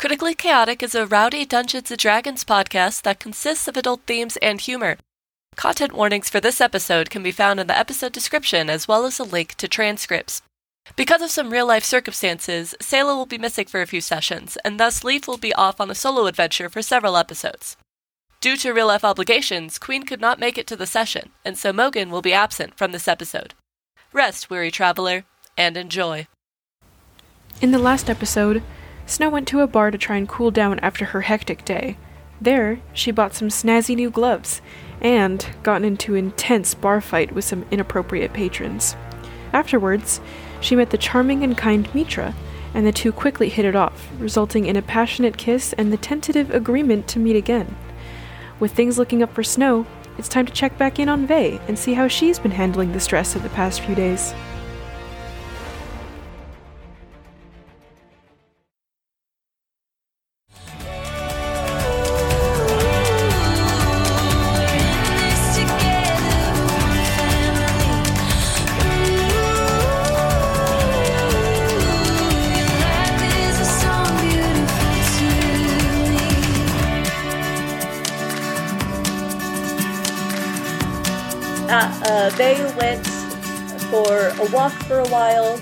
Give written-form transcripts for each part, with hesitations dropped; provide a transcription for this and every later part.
Critically Chaotic is a rowdy Dungeons & Dragons podcast that consists of adult themes and humor. Content warnings for this episode can be found in the episode description as well as a link to transcripts. Because of some real-life circumstances, Sayla will be missing for a few sessions, and thus Leaf will be off on a solo adventure for several episodes. Due to real-life obligations, Queen could not make it to the session, and so Mogan will be absent from this episode. Rest, weary traveler, and enjoy. In the last episode, Snow went to a bar to try and cool down after her hectic day. There, she bought some snazzy new gloves, and got into an intense bar fight with some inappropriate patrons. Afterwards, she met the charming and kind Mitra, and the two quickly hit it off, resulting in a passionate kiss and the tentative agreement to meet again. With things looking up for Snow, it's time to check back in on Vay and see how she's been handling the stress of the past few days. They went for a walk for a while,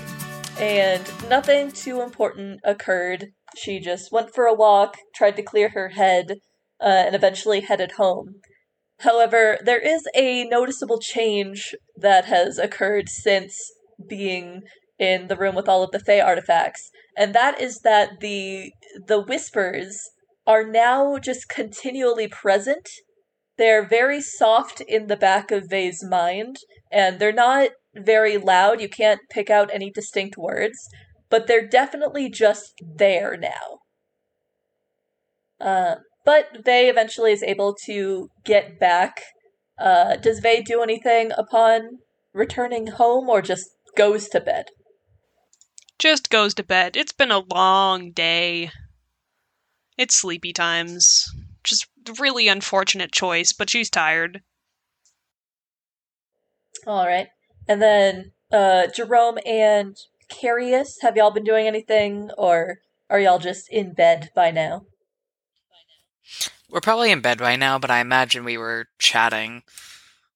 and nothing too important occurred. She just went for a walk, tried to clear her head, and eventually headed home. However, there is a noticeable change that has occurred since being in the room with all of the Fae artifacts, and that is that the whispers are now just continually present. They're very soft in the back of Vay's mind, and they're not very loud. You can't pick out any distinct words, but they're definitely just there now. But Vay eventually is able to get back. Does Vay do anything upon returning home, or just goes to bed? Just goes to bed. It's been a long day. It's sleepy times. Just really unfortunate choice, but she's tired. All right. And then Jerome and Carius, have y'all been doing anything, or are y'all just in bed by now? We're probably in bed by now, but I imagine we were chatting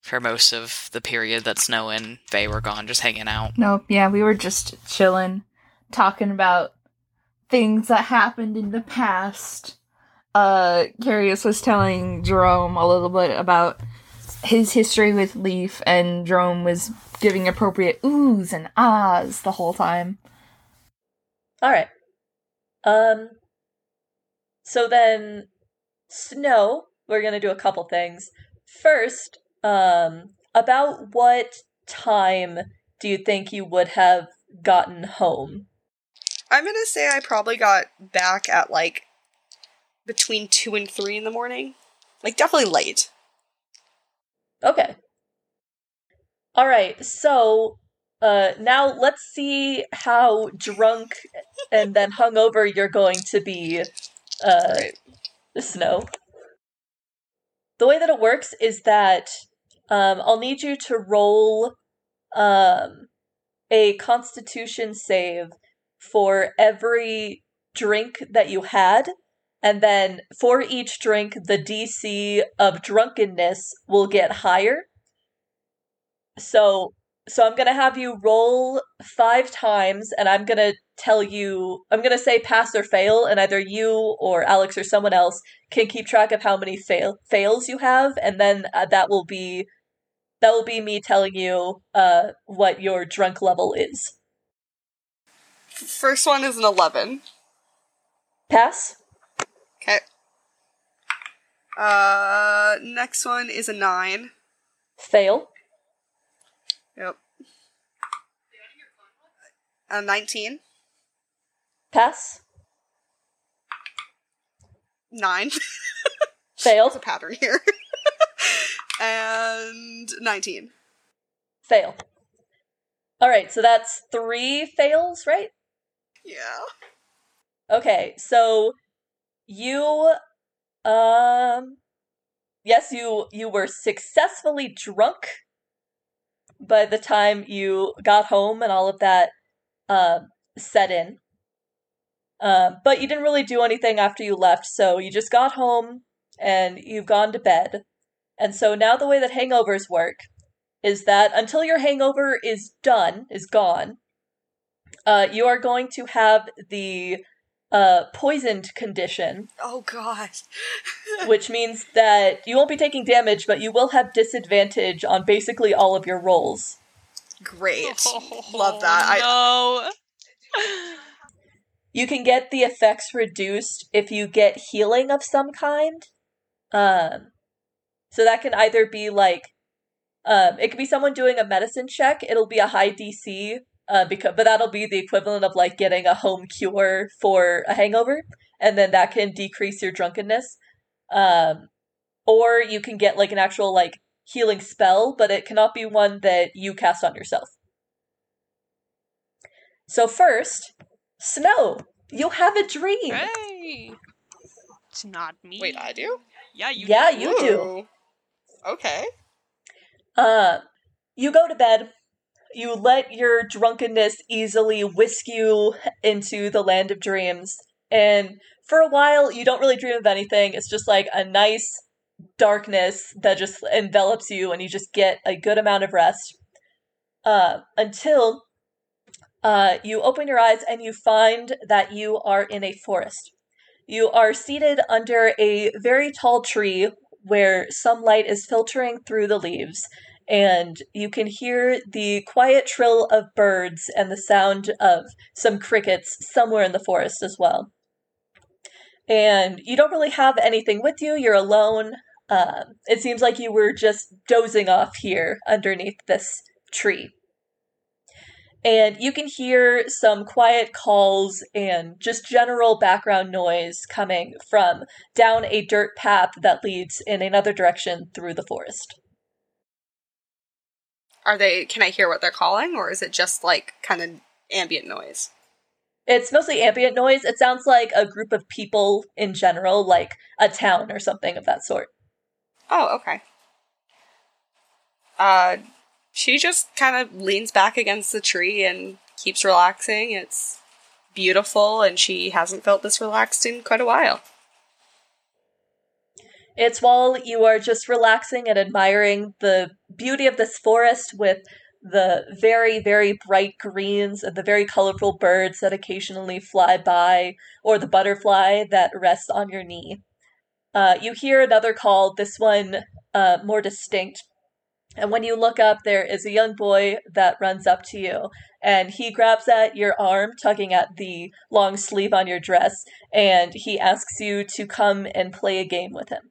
for most of the period that Snow and Vay were gone, just hanging out. Nope, yeah, we were just chilling, talking about things that happened in the past. Carius was telling Jerome a little bit about his history with Leaf, and Jerome was giving appropriate oohs and ahs the whole time. Alright. So then, Snow, we're gonna do a couple things. First, about what time do you think you would have gotten home? I'm gonna say I probably got back at, like, between 2 and 3 in the morning. Like, definitely late. Okay. Alright, so, now let's see how drunk and then hungover you're going to be, right. Snow. The way that it works is that, I'll need you to roll, a constitution save for every drink that you had. And then for each drink, the DC of drunkenness will get higher. So I'm going to have you roll 5 times, and I'm going to tell you, I'm going to say pass or fail, and either you or Alex or someone else can keep track of how many fails you have. And then that will be me telling you what your drunk level is. First one is an 11. Pass. Okay. Next one is a 9. Fail. Yep. A 19. Pass. 9. Fail. There's a pattern here. And 19. Fail. Alright, so that's 3 fails, right? Yeah. Okay, so you, yes, you were successfully drunk by the time you got home and all of that set in. But you didn't really do anything after you left, so you just got home and you've gone to bed. And so now the way that hangovers work is that until your hangover is done, is gone, you are going to have the poisoned condition. Oh, God. Which means that you won't be taking damage, but you will have disadvantage on basically all of your rolls. Great. Oh, love that. No. You can get the effects reduced if you get healing of some kind. So that can either be like, it could be someone doing a medicine check. It'll be a high DC, but that'll be the equivalent of like getting a home cure for a hangover, and then that can decrease your drunkenness. Or you can get like an actual like healing spell, but it cannot be one that you cast on yourself. So first, Snow, you have a dream. Hey, it's not me. Wait, I do? Yeah, you. Yeah, do. You do. Okay. You go to bed. You let your drunkenness easily whisk you into the land of dreams. And for a while, you don't really dream of anything. It's just like a nice darkness that just envelops you, and you just get a good amount of rest. Until you open your eyes and you find that you are in a forest. You are seated under a very tall tree where some light is filtering through the leaves, and you can hear the quiet trill of birds and the sound of some crickets somewhere in the forest as well. And you don't really have anything with you. You're alone. It seems like you were just dozing off here underneath this tree. And you can hear some quiet calls and just general background noise coming from down a dirt path that leads in another direction through the forest. Can I hear what they're calling, or is it just like kind of ambient noise? It's mostly ambient noise. It sounds like a group of people in general, like a town or something of that sort. Oh, okay. She just kind of leans back against the tree and keeps relaxing. It's beautiful, and she hasn't felt this relaxed in quite a while. It's while you are just relaxing and admiring the beauty of this forest with the very, very bright greens and the very colorful birds that occasionally fly by, or the butterfly that rests on your knee. You hear another call, this one more distinct. And when you look up, there is a young boy that runs up to you, and he grabs at your arm, tugging at the long sleeve on your dress, and he asks you to come and play a game with him.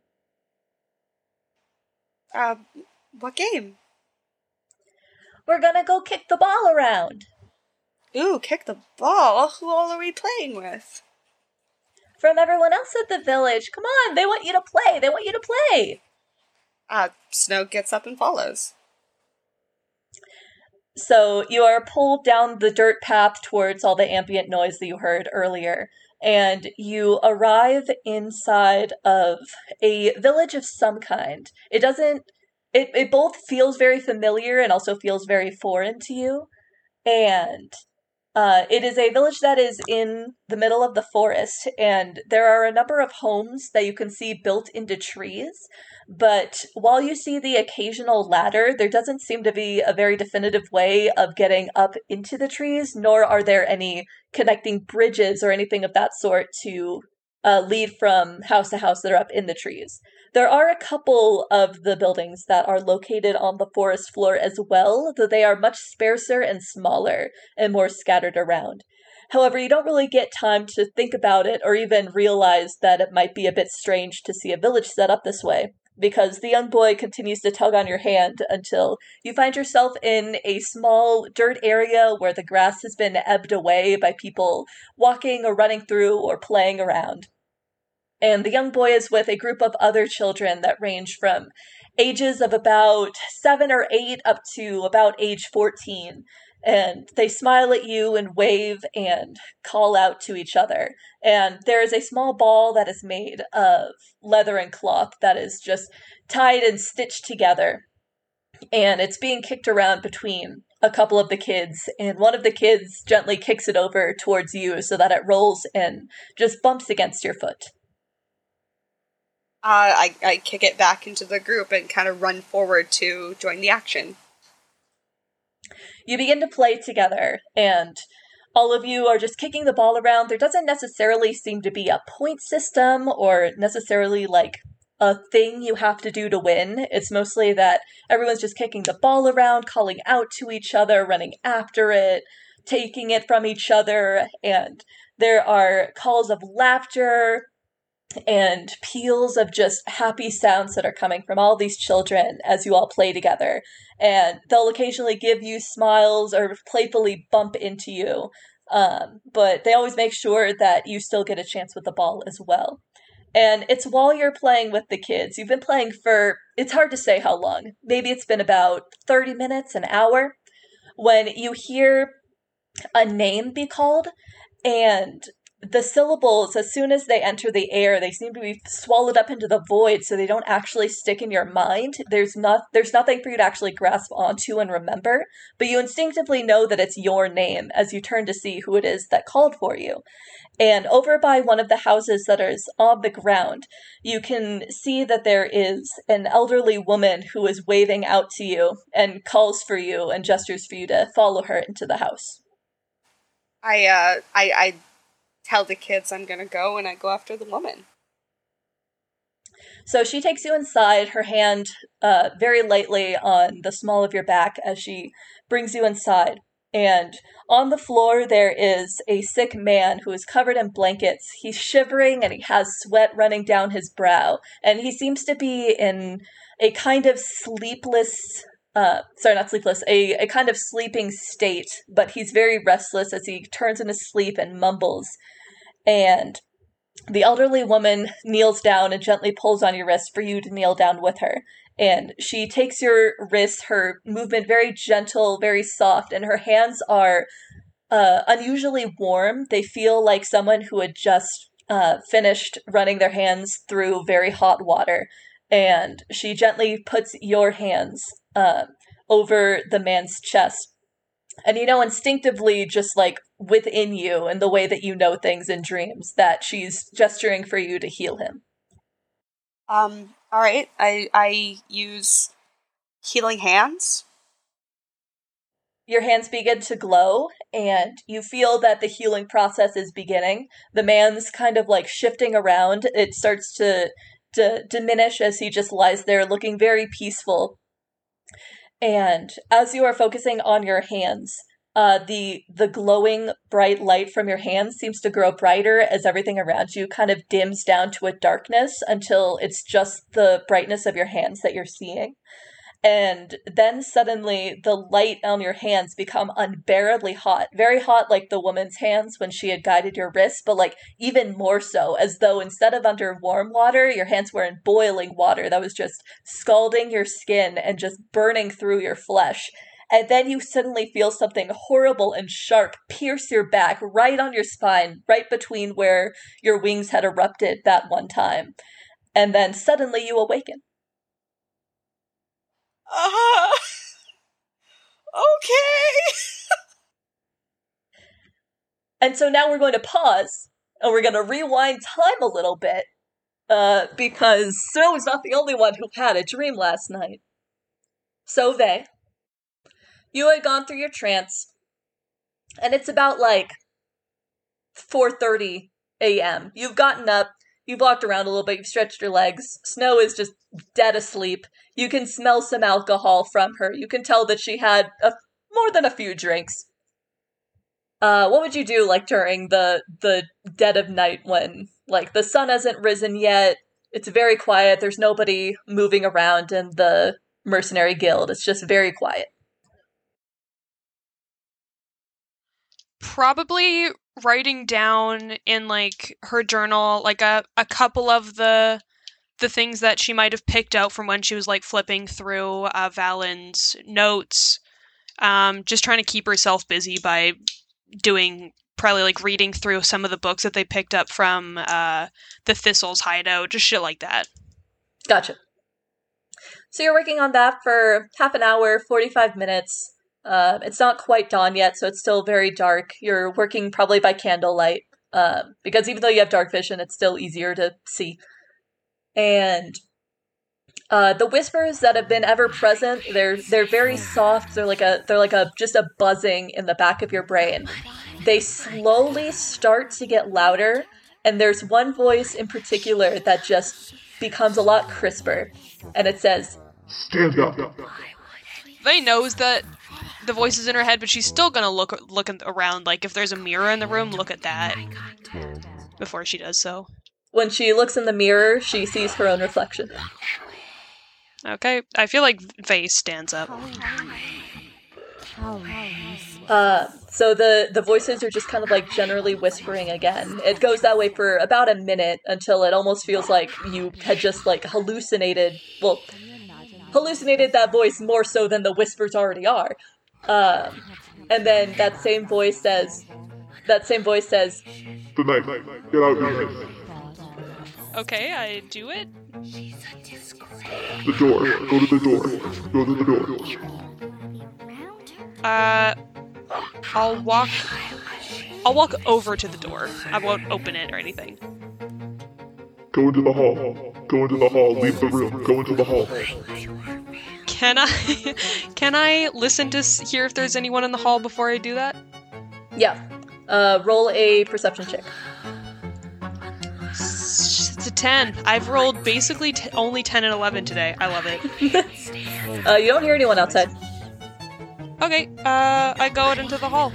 What game? We're gonna go kick the ball around. Ooh, kick the ball? Who all are we playing with? From everyone else at the village. Come on, they want you to play. They want you to play. Snow gets up and follows. So you are pulled down the dirt path towards all the ambient noise that you heard earlier, and you arrive inside of a village of some kind. It both feels very familiar and also feels very foreign to you, and it is a village that is in the middle of the forest, and there are a number of homes that you can see built into trees, but while you see the occasional ladder, there doesn't seem to be a very definitive way of getting up into the trees, nor are there any connecting bridges or anything of that sort to lead from house to house that are up in the trees. There are a couple of the buildings that are located on the forest floor as well, though they are much sparser and smaller and more scattered around. However, you don't really get time to think about it or even realize that it might be a bit strange to see a village set up this way, because the young boy continues to tug on your hand until you find yourself in a small dirt area where the grass has been ebbed away by people walking or running through or playing around. And the young boy is with a group of other children that range from ages of about 7 or 8 up to about age 14. And they smile at you and wave and call out to each other. And there is a small ball that is made of leather and cloth that is just tied and stitched together. And it's being kicked around between a couple of the kids, and one of the kids gently kicks it over towards you so that it rolls and just bumps against your foot. I kick it back into the group and kind of run forward to join the action. You begin to play together, and all of you are just kicking the ball around. There doesn't necessarily seem to be a point system or necessarily, like, a thing you have to do to win. It's mostly that everyone's just kicking the ball around, calling out to each other, running after it, taking it from each other, and there are calls of laughter and peals of just happy sounds that are coming from all these children as you all play together. And they'll occasionally give you smiles or playfully bump into you. But they always make sure that you still get a chance with the ball as well. And it's while you're playing with the kids. You've been playing for, it's hard to say how long. Maybe it's been about 30 minutes, an hour, when you hear a name be called, and the syllables, as soon as they enter the air, they seem to be swallowed up into the void, so they don't actually stick in your mind. There's nothing for you to actually grasp onto and remember, but you instinctively know that it's your name as you turn to see who it is that called for you. And over by one of the houses that is on the ground, you can see that there is an elderly woman who is waving out to you and calls for you and gestures for you to follow her into the house. I tell the kids I'm gonna go, and I go after the woman. So she takes you inside, her hand very lightly on the small of your back as she brings you inside. And on the floor there is a sick man who is covered in blankets. He's shivering and he has sweat running down his brow. And he seems to be in a kind of a kind of sleeping state, but he's very restless as he turns in his sleep and mumbles. And the elderly woman kneels down and gently pulls on your wrist for you to kneel down with her. And she takes your wrist, her movement very gentle, very soft, and her hands are unusually warm. They feel like someone who had just finished running their hands through very hot water. And she gently puts your hands over the man's chest. And you know instinctively, just like within you and the way that you know things in dreams, that she's gesturing for you to heal him. All right. I use healing hands. Your hands begin to glow, and you feel that the healing process is beginning. The man's kind of like shifting around. It starts to diminish as he just lies there looking very peaceful. And as you are focusing on your hands, the glowing bright light from your hands seems to grow brighter as everything around you kind of dims down to a darkness until it's just the brightness of your hands that you're seeing. And then suddenly the light on your hands become unbearably hot, very hot like the woman's hands when she had guided your wrist, but like even more so, as though instead of under warm water, your hands were in boiling water that was just scalding your skin and just burning through your flesh. And then you suddenly feel something horrible and sharp pierce your back right on your spine, right between where your wings had erupted that one time. And then suddenly you awaken. Okay. And so now we're going to pause, and we're going to rewind time a little bit, because Snow is not the only one who had a dream last night. So you had gone through your trance, and it's about, 4:30 a.m. You've gotten up. You've walked around a little bit, you've stretched your legs. Snow is just dead asleep. You can smell some alcohol from her. You can tell that she had more than a few drinks. What would you do, during the dead of night when, the sun hasn't risen yet, it's very quiet, there's nobody moving around in the mercenary guild. It's just very quiet. Probably writing down in her journal a couple of the things that she might have picked out from when she was flipping through Valen's notes, just trying to keep herself busy by doing probably reading through some of the books that they picked up from the Thistle's hideout, just shit like that. Gotcha. So you're working on that for half an hour, 45 minutes. It's not quite dawn yet, so it's still very dark. You're working probably by candlelight, because even though you have dark vision, it's still easier to see. And the whispers that have been ever present, they're very soft. They're like a just a buzzing in the back of your brain. They slowly start to get louder, and there's one voice in particular that just becomes a lot crisper, and it says, "Stand up." They knows that the voice is in her head, but she's still gonna look around. Like, if there's a mirror in the room, look at that before she does so. When she looks in the mirror, she sees her own reflection. Okay, I feel like Faye stands up. So the voices are just kind of like generally whispering again. It goes that way for about a minute until it almost feels like you had just like hallucinated that voice more so than the whispers already are. And then that same voice says, "Good night, get out of here." Okay, I do it. The door. Go to the door. Go to the door. I'll walk over to the door. I won't open it or anything. Go into the hall. Go into the hall. Leave the room. Go into the hall. Can I listen to hear if there's anyone in the hall before I do that? Yeah. Roll a perception check. It's a 10. I've rolled basically only 10 and 11 today. I love it. You don't hear anyone outside. Okay, I go out into the hall.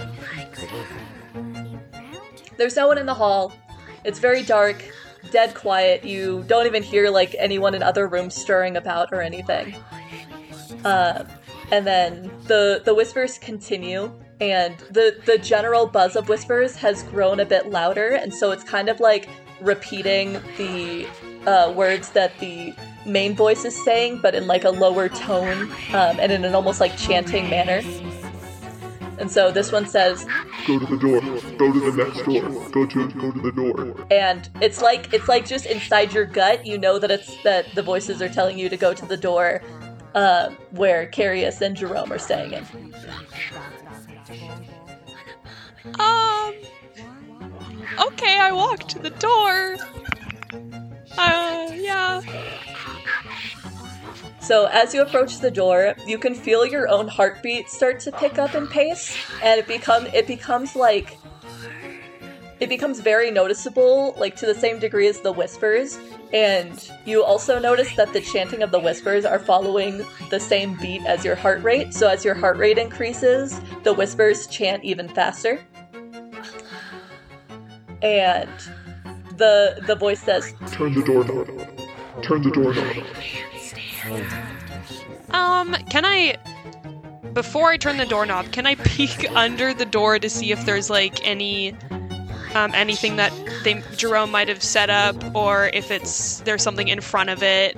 There's no one in the hall. It's very dark, dead quiet. You don't even hear, like, anyone in other rooms stirring about or anything. And then the whispers continue, and the general buzz of whispers has grown a bit louder, and so it's kind of like repeating the words that the main voice is saying, but in like a lower tone, and in an almost like chanting manner. And so this one says, "Go to the door. Go to the next door. Go to the door." And it's like just inside your gut, you know that the voices are telling you to go to the door, where Carius and Jerome are staying in. Okay, I walk to the door. Yeah. So as you approach the door, you can feel your own heartbeat start to pick up in pace, and it becomes very noticeable, like to the same degree as the whispers, and you also notice that the chanting of the whispers are following the same beat as your heart rate, so as your heart rate increases, the whispers chant even faster. And the voice says, "Turn the door knob. Turn the door knob." Can I, before I turn the doorknob, can I peek under the door to see if there's like any, anything that Jerome might have set up, or if there's something in front of it?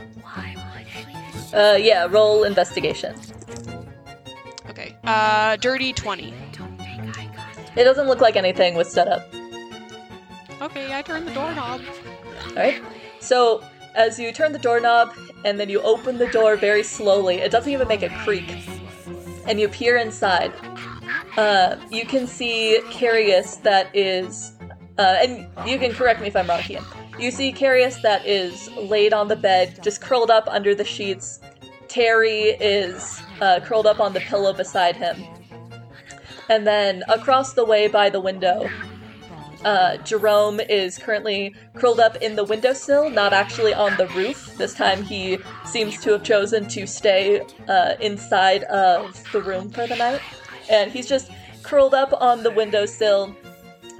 Yeah. Roll investigation. Okay. Dirty 20. It doesn't look like anything was set up. Okay, I turn the doorknob. Alright, so as you turn the doorknob and then you open the door very slowly, it doesn't even make a creak, and you peer inside, you can see Carius that is, and you can correct me if I'm wrong, Kian. You see Carius that is laid on the bed, just curled up under the sheets. Terry is curled up on the pillow beside him. And then across the way by the window, Jerome is currently curled up in the windowsill, not actually on the roof. This time he seems to have chosen to stay inside of the room for the night. And he's just curled up on the windowsill,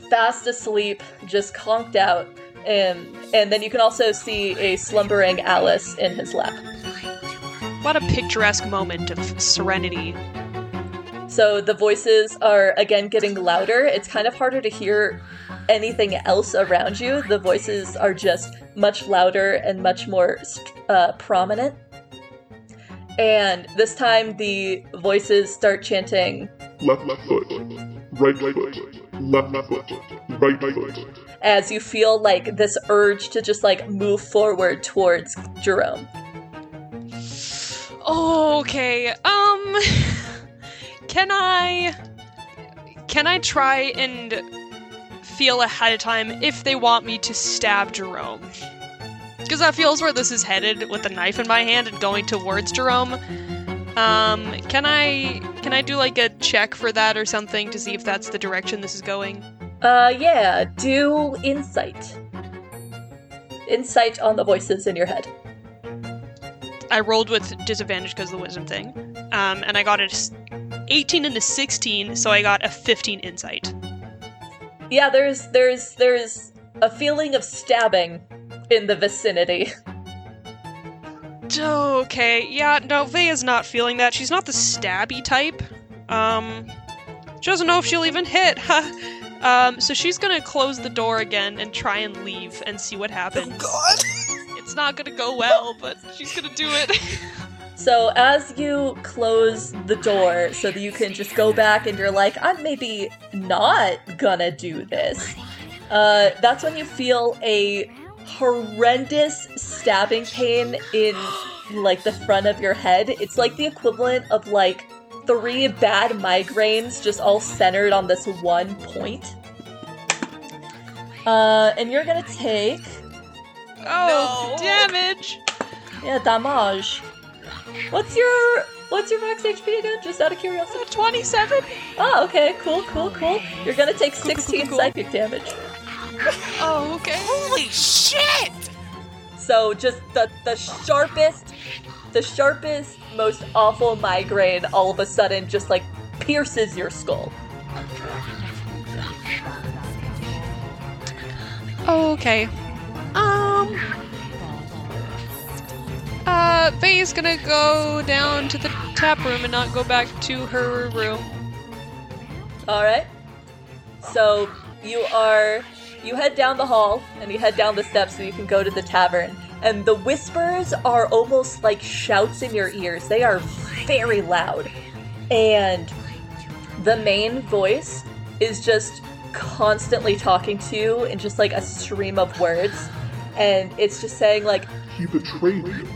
fast asleep, just conked out. And then you can also see a slumbering Alice in his lap. What a picturesque moment of serenity. So the voices are, again, getting louder. It's kind of harder to hear anything else around you. The voices are just much louder and much more prominent. And this time the voices start chanting, "Left foot, right foot, left foot, right foot," as you feel like this urge to just like move forward towards Jerome. Okay, Can I try and feel ahead of time if they want me to stab Jerome? Because that feels where this is headed, with a knife in my hand and going towards Jerome. Can I do like a check for that or something to see if that's the direction this is going? Yeah, do insight. Insight on the voices in your head. I rolled with disadvantage because of the wisdom thing. And I got an 18 and a 16, so I got a 15 insight. Yeah, there's a feeling of stabbing in the vicinity. Okay, yeah, no, Veya's not feeling that. She's not the stabby type. She doesn't know if she'll even hit. So she's gonna close the door again and try and leave and see what happens. Oh god! It's not gonna go well, but she's gonna do it. So as you close the door so that you can just go back and you're like, I'm maybe not gonna do this, that's when you feel a horrendous stabbing pain in, like, the front of your head. It's like the equivalent of, like, 3 bad migraines just all centered on this one point. And you're gonna take... Oh, no. Damage! Yeah, damage. What's your max HP again? Just out of curiosity. 27! Oh, okay, cool. You're gonna take 16 psychic damage. Oh, okay. Holy shit! So just the sharpest, most awful migraine all of a sudden just, like, pierces your skull. Oh, okay. Faye's gonna go down to the tap room and not go back to her room. Alright. So you head down the hall, and you head down the steps so you can go to the tavern. And the whispers are almost like shouts in your ears. They are very loud. And the main voice is just constantly talking to you in just, like, a stream of words. And it's just saying, like, he betrayed you.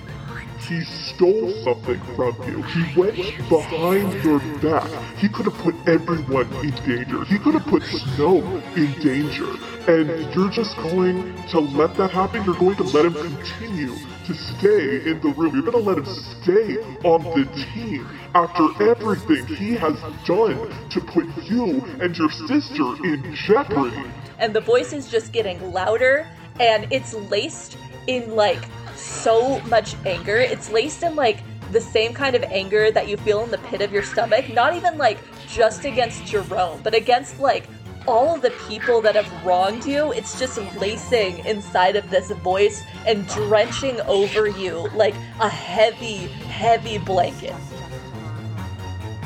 He stole something from you. He went behind your back. He could have put everyone in danger. He could have put Snow in danger. And you're just going to let that happen? You're going to let him continue to stay in the room? You're going to let him stay on the team after everything he has done to put you and your sister in jeopardy? And the voice is just getting louder, and it's laced in, like, so much anger. It's laced in, like, the same kind of anger that you feel in the pit of your stomach, not even, like, just against Jerome, but against, like, all of the people that have wronged you. It's just lacing inside of this voice and drenching over you like a heavy blanket.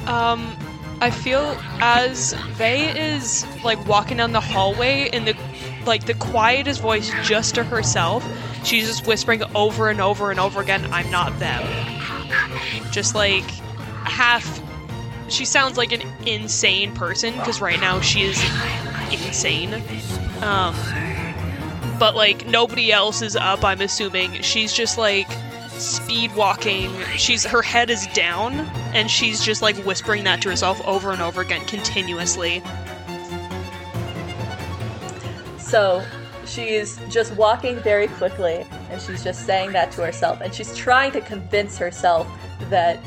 I feel as Vey is, like, walking down the hallway in the, like, the quietest voice just to herself. She's just whispering over and over and over again, I'm not them. Just, like, half... She sounds like an insane person, because right now she is insane. But, like, nobody else is up, I'm assuming. She's just, like, speed walking. Her head is down, and she's just, like, whispering that to herself over and over again, continuously. So... she's just walking very quickly, and she's just saying that to herself, and she's trying to convince herself that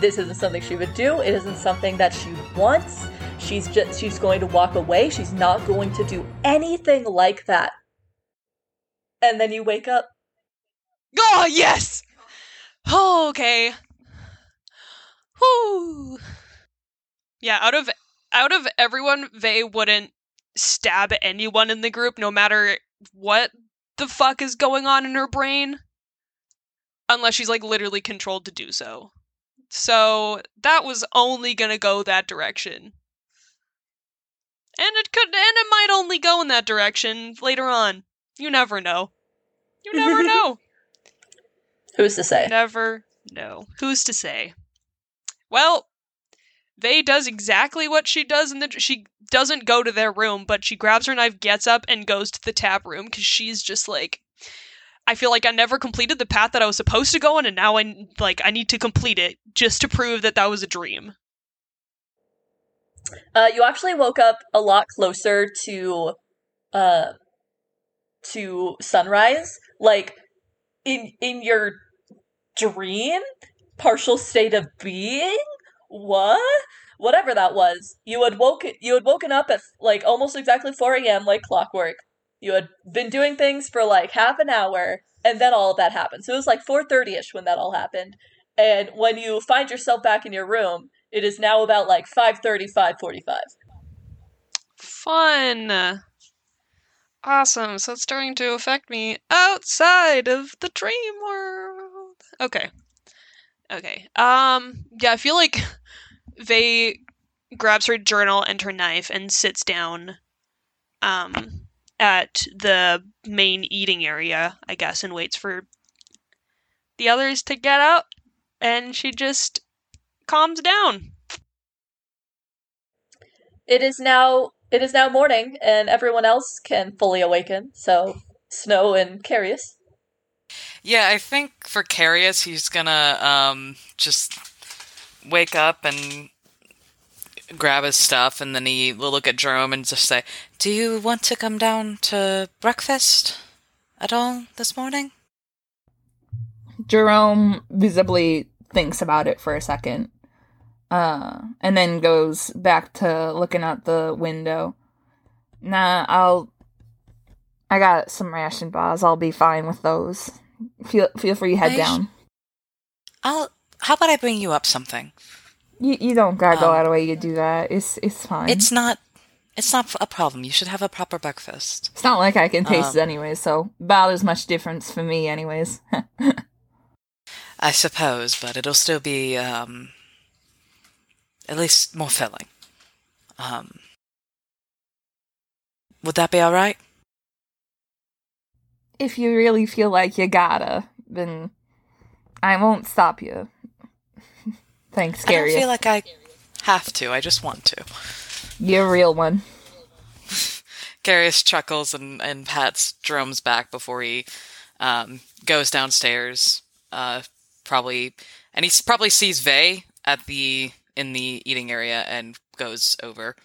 this isn't something she would do, it isn't something that she wants, she's going to walk away, she's not going to do anything like that. And then you wake up. Oh, yes! Oh, okay. Whew. Yeah, out of everyone, they wouldn't stab anyone in the group, no matter what the fuck is going on in her brain, unless she's, like, literally controlled to do so. So that was only gonna go that direction, and it might only go in that direction later on. You never know. Who's to say? Never know. Who's to say? Well, Vey does exactly what she does, and she doesn't go to their room, but she grabs her knife, gets up, and goes to the tap room, because she's just like, I feel like I never completed the path that I was supposed to go on, and now I need to complete it, just to prove that was a dream. You actually woke up a lot closer to sunrise. Like in your dream, partial state of being, whatever that was, you had woken up at like almost exactly 4 a.m. like clockwork. You had been doing things for like half an hour, and then all of that happened. So it was like 4:30ish when that all happened. And when you find yourself back in your room, it is now about like 5:30, 5:45. Fun. Awesome. So it's starting to affect me outside of the dream world. Okay. Yeah, I feel like Vey grabs her journal and her knife and sits down at the main eating area, I guess, and waits for the others to get up, and she just calms down. It is now morning, and everyone else can fully awaken, so Snow and Carius. Yeah, I think for Carius, he's gonna just wake up and grab his stuff, and then he will look at Jerome and just say, "Do you want to come down to breakfast at all this morning?" Jerome visibly thinks about it for a second. And then goes back to looking out the window. Nah, I got some ration bars. I'll be fine with those. Feel free to head down. How about I bring you up something? You don't gotta go out of the way you do that. It's fine. It's not a problem. You should have a proper breakfast. It's not like I can taste it anyways, so about as much difference for me anyways. I suppose, but it'll still be, at least more filling. Would that be alright? If you really feel like you gotta, then I won't stop you. Thanks, Gary. I don't feel like I have to. I just want to. You're a real one. Garius chuckles and pats Jerome's back before he goes downstairs. And he probably sees Vey in the eating area and goes over.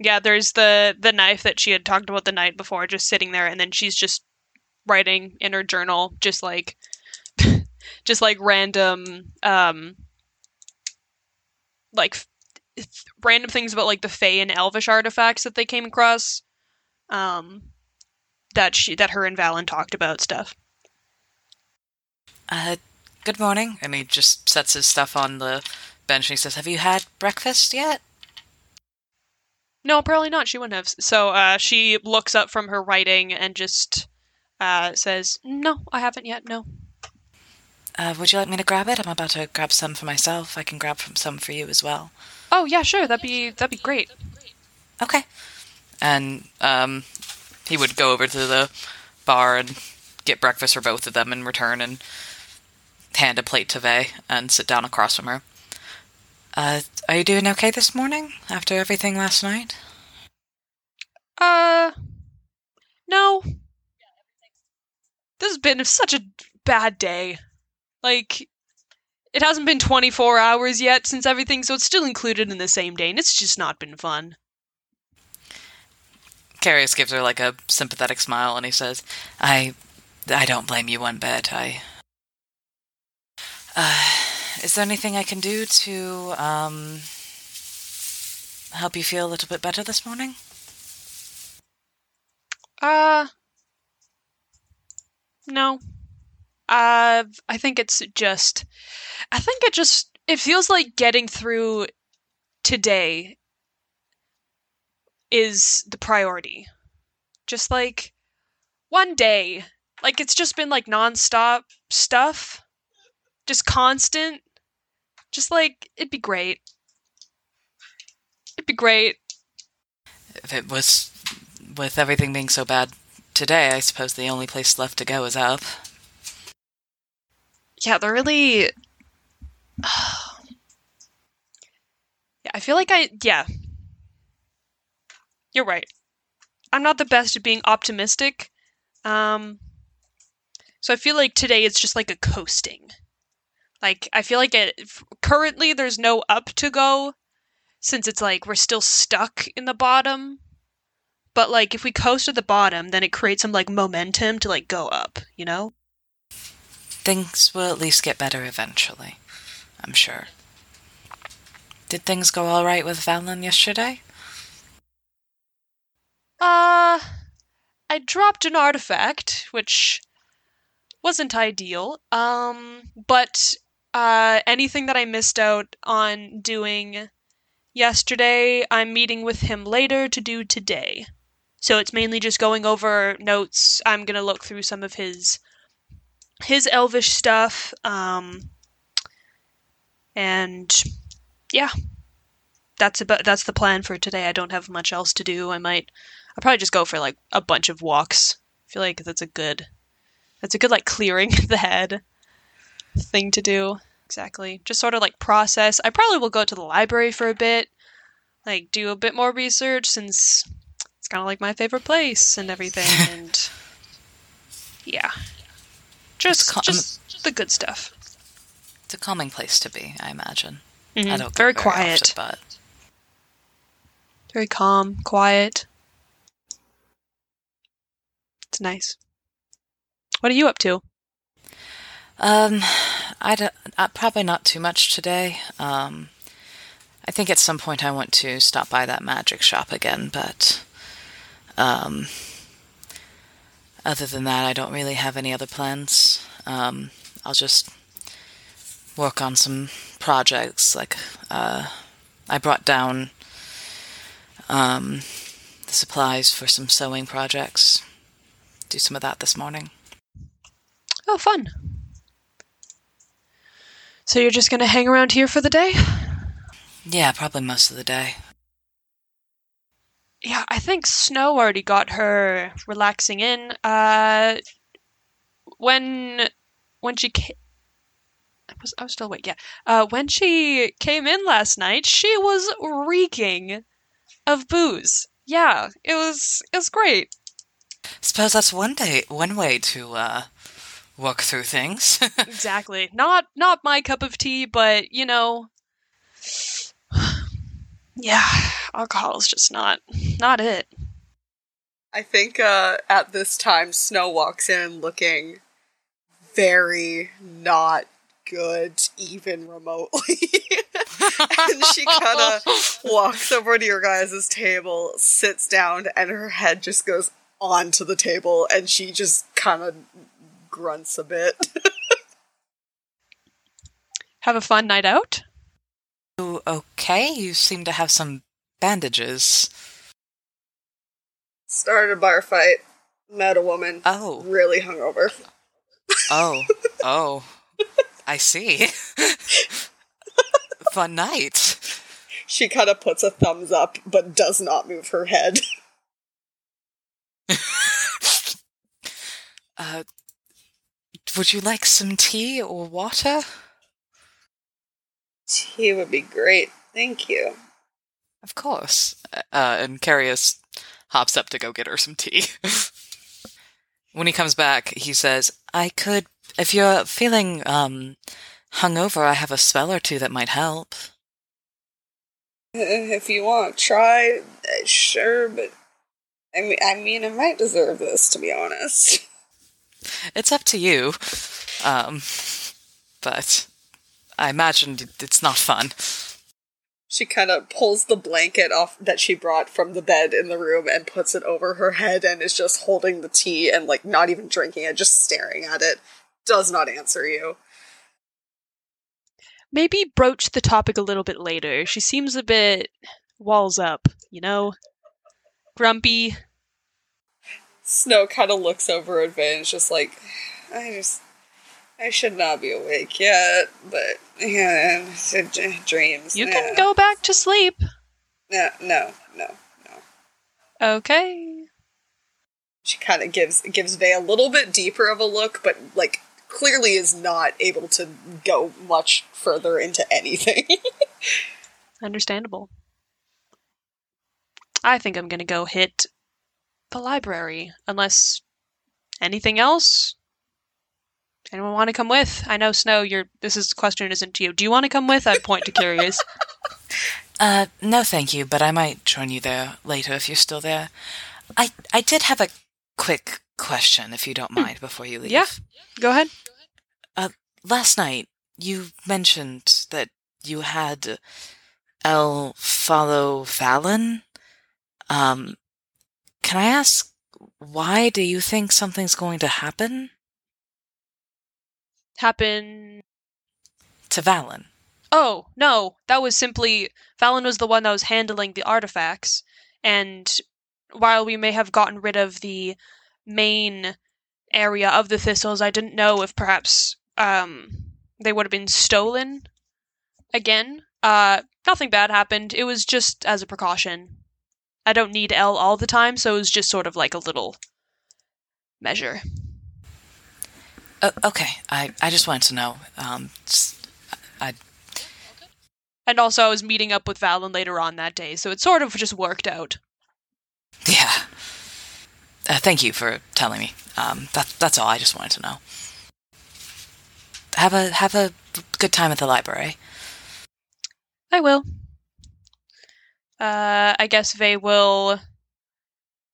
Yeah, there's the knife that she had talked about the night before, just sitting there, and then she's just writing in her journal, just like random, random things about like the Fae and Elvish artifacts that they came across, that her and Valen talked about stuff. Good morning. And he just sets his stuff on the bench and he says, "Have you had breakfast yet?" No, probably not. She wouldn't have. So she looks up from her writing and just says, "No, I haven't yet. No." Would you like me to grab it? I'm about to grab some for myself. I can grab some for you as well. Oh, yeah, sure. That'd be great. Okay. And he would go over to the bar and get breakfast for both of them and return and hand a plate to Vey and sit down across from her. Are you doing okay this morning after everything last night? No. This has been such a bad day. Like, it hasn't been 24 hours yet since everything, so it's still included in the same day, and it's just not been fun. Carius gives her, like, a sympathetic smile, and he says, I don't blame you one bit. Is there anything I can do to, help you feel a little bit better this morning? No. I think it feels like getting through today is the priority. Just like one day, like it's just been like nonstop stuff, just constant, just like it'd be great. If it was with everything being so bad today, I suppose the only place left to go is up. Yeah, they're really... Yeah, I feel like yeah. You're right. I'm not the best at being optimistic. So I feel like today it's just like a coasting. Like, I feel like currently there's no up to go, since it's like we're still stuck in the bottom. But like, if we coast at the bottom, then it creates some like momentum to like go up, you know? Things will at least get better eventually, I'm sure. Did things go all right with Valen yesterday? I dropped an artifact, which wasn't ideal. But anything that I missed out on doing yesterday, I'm meeting with him later to do today. So it's mainly just going over notes. I'm going to look through some of his elvish stuff, and yeah, that's the plan for today. I don't have much else to do. I'll probably just go for like a bunch of walks. I feel like that's a good like clearing the head thing to do. Exactly, just sort of like process. I probably will go to the library for a bit, like do a bit more research, since it's kind of like my favorite place and everything. And yeah. Just the good stuff. It's a calming place to be, I imagine. Mm-hmm. I don't very quiet, often, but very calm, quiet. It's nice. What are you up to? Probably not too much today. I think at some point I want to stop by that magic shop again, but other than that, I don't really have any other plans. I'll just work on some projects. Like, I brought down the supplies for some sewing projects. Do some of that this morning. Oh, fun. So you're just going to hang around here for the day? Yeah, probably most of the day. Yeah, I think Snow already got her relaxing in. When she came in last night, she was reeking of booze. Yeah, it was great. I suppose that's one way to work through things. Exactly. Not my cup of tea, but you know. Yeah, alcohol is just not it. I think at this time, Snow walks in looking very not good, even remotely. And she kind of walks over to your guys' table, sits down, and her head just goes onto the table, and she just kind of grunts a bit. Have a fun night out? Okay, you seem to have some bandages. Started a bar fight. Met a woman. Oh. Really hungover. Oh. I see. Fun night. She kind of puts a thumbs up, but does not move her head. Would you like some tea or water? Tea would be great, thank you. Of course. And Carius hops up to go get her some tea. When he comes back, he says, if you're feeling hungover, I have a spell or two that might help. If you want, try. Sure, but I mean, I might deserve this, to be honest. It's up to you. But I imagine it's not fun. She kind of pulls the blanket off that she brought from the bed in the room and puts it over her head and is just holding the tea and, like, not even drinking it, just staring at it. Does not answer you. Maybe broach the topic a little bit later. She seems a bit walls up, you know? Grumpy. Snow kind of looks over at Vane and is just like, I should not be awake yet, but yeah, dreams. You can go back to sleep. No. Okay. She kind of gives Vay a little bit deeper of a look, but like clearly is not able to go much further into anything. Understandable. I think I'm gonna go hit the library, unless anything else. Anyone want to come with? I know, Snow, this question isn't to you. Do you want to come with? I'd point to Curious. No, thank you, but I might join you there later if you're still there. I did have a quick question, if you don't mind, before you leave. Yeah, go ahead. Last night, you mentioned that you had El follow Fallon. Can I ask, why do you think something's going to happen? Happen to Valen. Oh, no, that was simply Valen was the one that was handling the artifacts, and while we may have gotten rid of the main area of the thistles, I didn't know if perhaps they would have been stolen again. Nothing bad happened. It was just as a precaution. I don't need L all the time, so it was just sort of like a little measure. Okay, I just wanted to know. And also, I was meeting up with Valen later on that day, so it sort of just worked out. Yeah. Thank you for telling me. That's all. I just wanted to know. Have a good time at the library. I will. I guess they will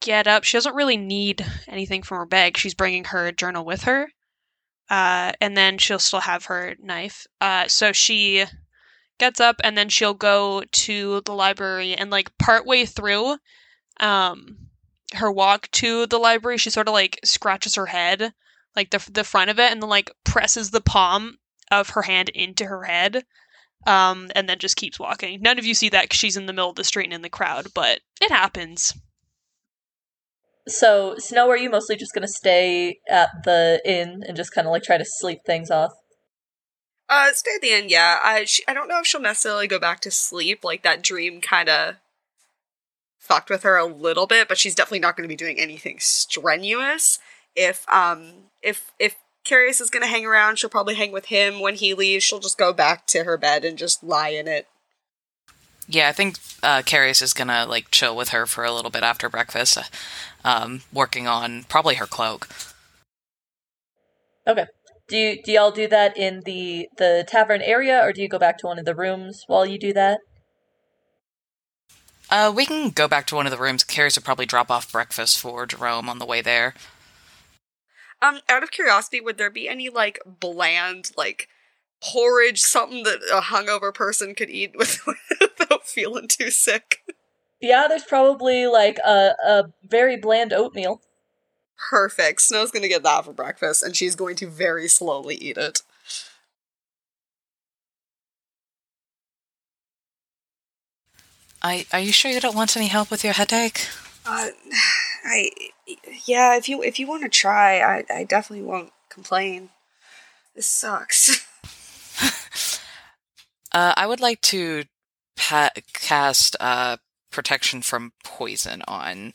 get up. She doesn't really need anything from her bag. She's bringing her journal with her. And then she'll still have her knife. So she gets up and then she'll go to the library, and like partway through her walk to the library, she sort of like scratches her head, like the front of it, and then like presses the palm of her hand into her head. And then just keeps walking. None of you see that because she's in the middle of the street and in the crowd, but it happens. So, Snow, are you mostly just going to stay at the inn and just kind of, like, try to sleep things off? Stay at the inn, yeah. I don't know if she'll necessarily go back to sleep. Like, that dream kind of fucked with her a little bit, but she's definitely not going to be doing anything strenuous. If Curious is going to hang around, she'll probably hang with him. When he leaves, she'll just go back to her bed and just lie in it. Yeah, I think Carius is gonna like chill with her for a little bit after breakfast, working on probably her cloak. Okay. Do y'all do that in the tavern area, or do you go back to one of the rooms while you do that? We can go back to one of the rooms. Carius would probably drop off breakfast for Jerome on the way there. Out of curiosity, would there be any like bland like porridge, something that a hungover person could eat without feeling too sick? Yeah, there's probably, like, a very bland oatmeal. Perfect. Snow's gonna get that for breakfast, and she's going to very slowly eat it. Are you sure you don't want any help with your headache? Yeah, if you want to try, I definitely won't complain. This sucks. I would like to cast protection from poison on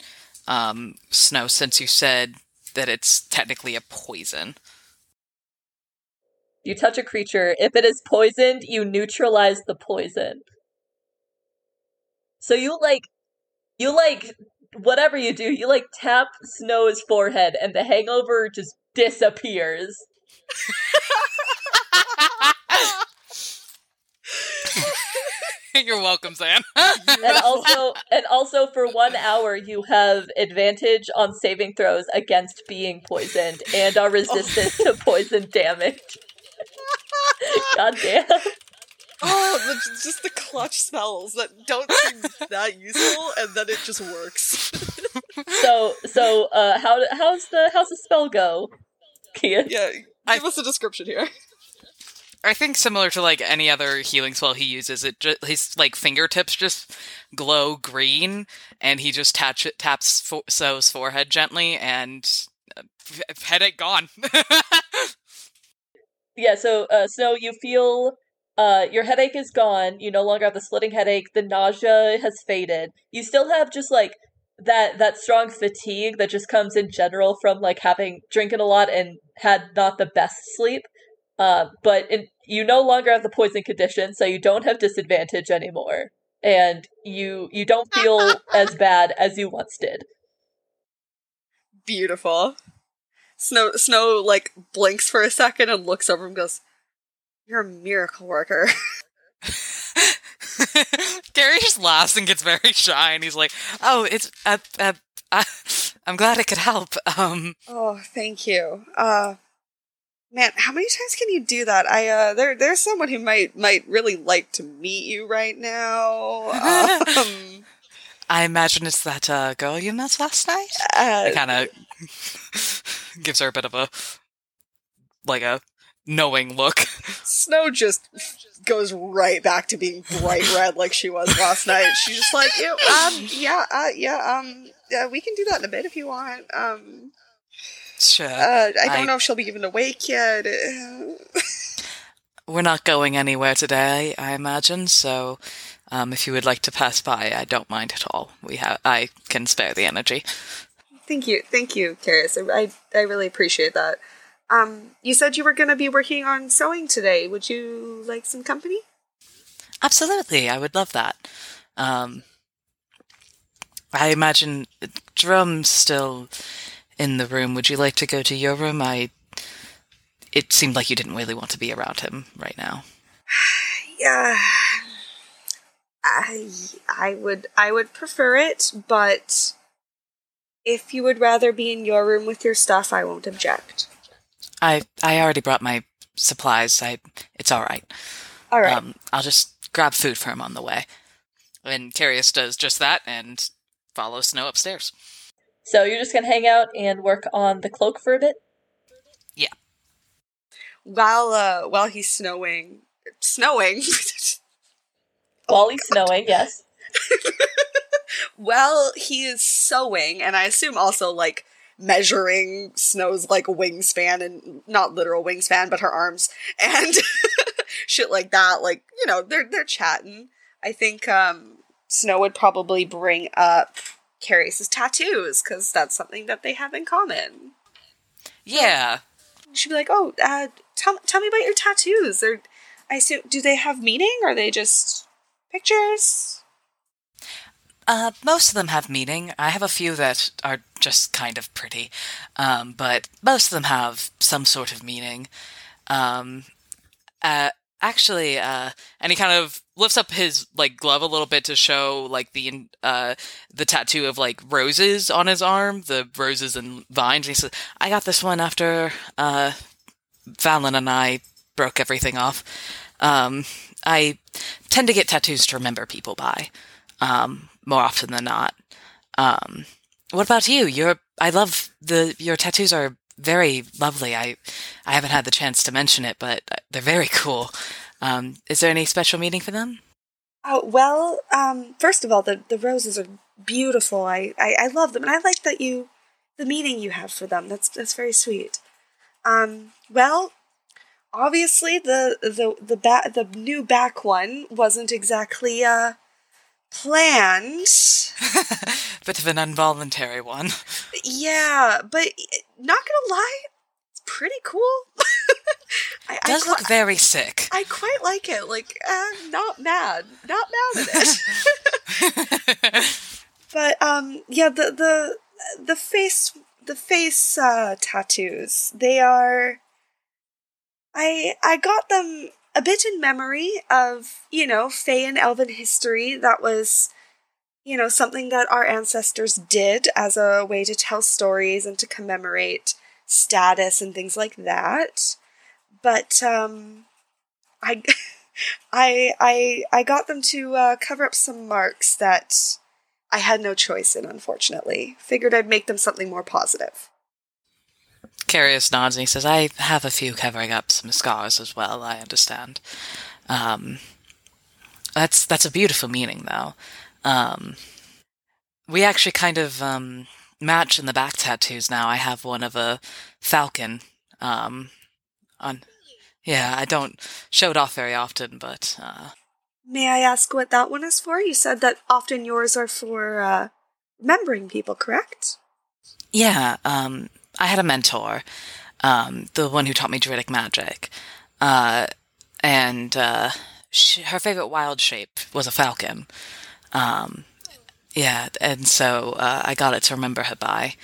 Snow, since you said that it's technically a poison. You touch a creature. If it is poisoned, you neutralize the poison. So you whatever you do, you like tap Snow's forehead, and the hangover just disappears. You're welcome, Xan. and also, for 1 hour, you have advantage on saving throws against being poisoned and are resistant to poison damage. Goddamn. Oh, just the clutch spells that don't seem that useful, and then it just works. So, how's the spell go, Kian? Yeah, give us a description here. I think similar to, like, any other healing spell he uses, his, like, fingertips just glow green, and he just taps So's forehead gently, and headache gone. Yeah, so you feel your headache is gone, you no longer have the slitting headache, the nausea has faded. You still have just, like, that strong fatigue that just comes in general from, like, having drinking a lot and had not the best sleep. But you no longer have the poison condition, so you don't have disadvantage anymore. And you don't feel as bad as you once did. Beautiful. Snow like blinks for a second and looks over and goes, "You're a miracle worker." Gary just laughs and gets very shy, and he's like, "Oh, it's I'm glad I could help." Oh, thank you. Man, how many times can you do that? There's someone who might really like to meet you right now. I imagine it's that girl you met last night. I kind of gives her a bit of a knowing look. Snow just goes right back to being bright red like she was last night. She's just like, ew, we can do that in a bit if you want. Sure. I don't know if she'll be even awake yet. We're not going anywhere today, I imagine, so if you would like to pass by, I don't mind at all. I can spare the energy. Thank you, Karis. I really appreciate that. You said you were going to be working on sewing today. Would you like some company? Absolutely, I would love that. I imagine Drum's still in the room. Would you like to go to your room? It seemed like you didn't really want to be around him right now. Yeah, I would prefer it, but if you would rather be in your room with your stuff, I won't object. I already brought my supplies. It's all right. All right. I'll just grab food for him on the way. And Carius does just that and follows Snow upstairs. So you're just going to hang out and work on the cloak for a bit? Yeah. While he's snowing. Snowing? Snowing, yes. While he is sewing, and I assume also, like, measuring Snow's, like, wingspan, and not literal wingspan, but her arms, and shit like that, like, you know, they're chatting. I think Snow would probably bring up Carius's tattoos, because that's something that they have in common. Yeah. She'd be like, "Oh, tell me about your tattoos. Do they have meaning, or are they just pictures?" Most of them have meaning. I have a few that are just kind of pretty, but most of them have some sort of meaning. And he kind of lifts up his, like, glove a little bit to show, like, the tattoo of, like, roses on his arm, the roses and vines. And he says, "I got this one after Valen and I broke everything off. I tend to get tattoos to remember people by, more often than not. What about you? Your tattoos are very lovely. I haven't had the chance to mention it, but they're very cool. Is there any special meaning for them?" First of all, the roses are beautiful. I love them, and I like that the meaning you have for them. That's very sweet. Obviously the new back one wasn't exactly planned. Bit of an involuntary one. Yeah, but not gonna lie, it's pretty cool. It does look very sick. I quite like it. Like, not mad at it. But yeah, the face tattoos. They are. I got them a bit in memory of, you know, Fae and Elven history. That was, you know, something that our ancestors did as a way to tell stories and to commemorate status and things like that. But I got them to cover up some marks that I had no choice in, unfortunately. Figured I'd make them something more positive. Carius nods and he says, "I have a few covering up some scars as well, I understand. That's a beautiful meaning, though. We actually kind of match in the back tattoos now. I have one of a falcon. I don't show it off very often, but... May I ask what that one is for? You said that often yours are for remembering people, correct?" "Yeah, I had a mentor, the one who taught me druidic magic, and her favorite wild shape was a falcon. And so I got it to remember her by.